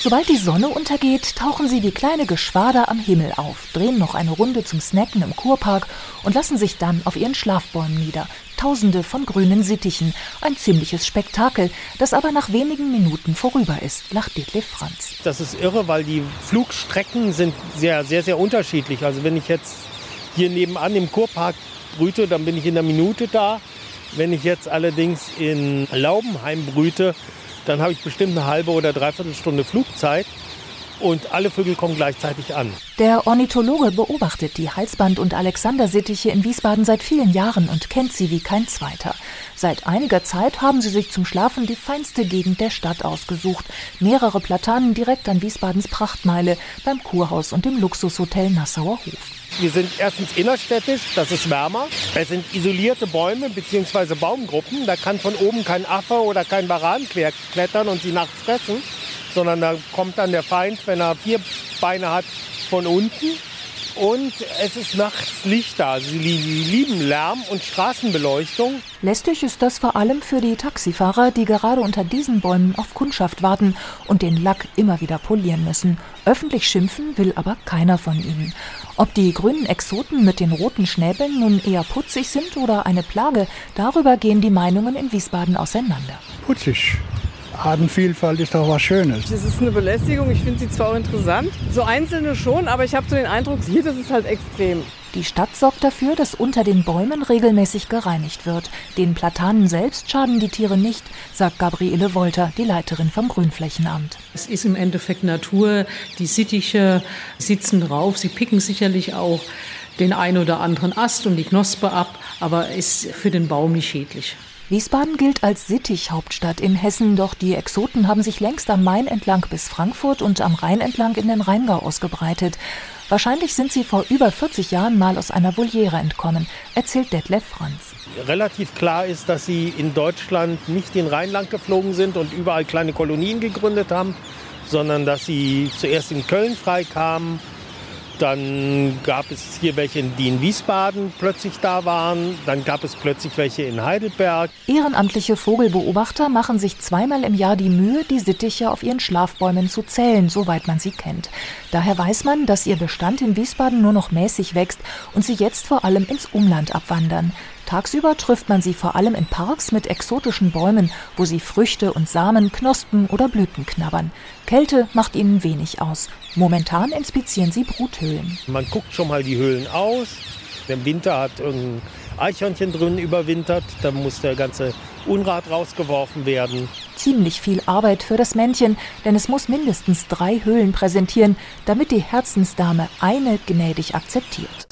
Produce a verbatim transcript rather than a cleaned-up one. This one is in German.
Sobald die Sonne untergeht, tauchen sie wie kleine Geschwader am Himmel auf, drehen noch eine Runde zum Snacken im Kurpark und lassen sich dann auf ihren Schlafbäumen nieder. Tausende von grünen Sittichen. Ein ziemliches Spektakel, das aber nach wenigen Minuten vorüber ist, lacht Detlef Franz. Das ist irre, weil die Flugstrecken sind sehr, sehr, sehr unterschiedlich. Also wenn ich jetzt hier nebenan im Kurpark brüte, dann bin ich in einer Minute da. Wenn ich jetzt allerdings in Laubenheim brüte, dann habe ich bestimmt eine halbe oder dreiviertel Stunde Flugzeit und alle Vögel kommen gleichzeitig an. Der Ornithologe beobachtet die Halsband- und Alexandersittiche in Wiesbaden seit vielen Jahren und kennt sie wie kein zweiter. Seit einiger Zeit haben sie sich zum Schlafen die feinste Gegend der Stadt ausgesucht. Mehrere Platanen direkt an Wiesbadens Prachtmeile, beim Kurhaus und dem Luxushotel Nassauer Hof. Wir sind erstens innerstädtisch, das ist wärmer. Es sind isolierte Bäume bzw. Baumgruppen. Da kann von oben kein Affe oder kein Varan klettern und sie nachts fressen, sondern da kommt dann der Feind, wenn er vier Beine hat, von unten. Und es ist nachts Licht da. Sie lieben Lärm und Straßenbeleuchtung. Lästig ist das vor allem für die Taxifahrer, die gerade unter diesen Bäumen auf Kundschaft warten und den Lack immer wieder polieren müssen. Öffentlich schimpfen will aber keiner von ihnen. Ob die grünen Exoten mit den roten Schnäbeln nun eher putzig sind oder eine Plage, darüber gehen die Meinungen in Wiesbaden auseinander. Putzig. Artenvielfalt ist doch was Schönes. Das ist eine Belästigung. Ich finde sie zwar auch interessant, so einzelne schon, aber ich habe so den Eindruck, hier das ist halt extrem. Die Stadt sorgt dafür, dass unter den Bäumen regelmäßig gereinigt wird. Den Platanen selbst schaden die Tiere nicht, sagt Gabriele Wolter, die Leiterin vom Grünflächenamt. Es ist im Endeffekt Natur. Die Sittiche sitzen drauf. Sie picken sicherlich auch den einen oder anderen Ast und die Knospe ab, aber ist für den Baum nicht schädlich. Wiesbaden gilt als Sittich-Hauptstadt in Hessen, doch die Exoten haben sich längst am Main entlang bis Frankfurt und am Rhein entlang in den Rheingau ausgebreitet. Wahrscheinlich sind sie vor über vierzig Jahren mal aus einer Voliere entkommen, erzählt Detlef Franz. Relativ klar ist, dass sie in Deutschland nicht den Rhein lang geflogen sind und überall kleine Kolonien gegründet haben, sondern dass sie zuerst in Köln freikamen. Dann gab es hier welche, die in Wiesbaden plötzlich da waren. Dann gab es plötzlich welche in Heidelberg. Ehrenamtliche Vogelbeobachter machen sich zweimal im Jahr die Mühe, die Sittiche auf ihren Schlafbäumen zu zählen, soweit man sie kennt. Daher weiß man, dass ihr Bestand in Wiesbaden nur noch mäßig wächst und sie jetzt vor allem ins Umland abwandern. Tagsüber trifft man sie vor allem in Parks mit exotischen Bäumen, wo sie Früchte und Samen, Knospen oder Blüten knabbern. Kälte macht ihnen wenig aus. Momentan inspizieren sie Bruthöhlen. Man guckt schon mal die Höhlen aus. Im Winter hat irgendein Eichhörnchen drin überwintert. Da muss der ganze Unrat rausgeworfen werden. Ziemlich viel Arbeit für das Männchen, denn es muss mindestens drei Höhlen präsentieren, damit die Herzensdame eine gnädig akzeptiert.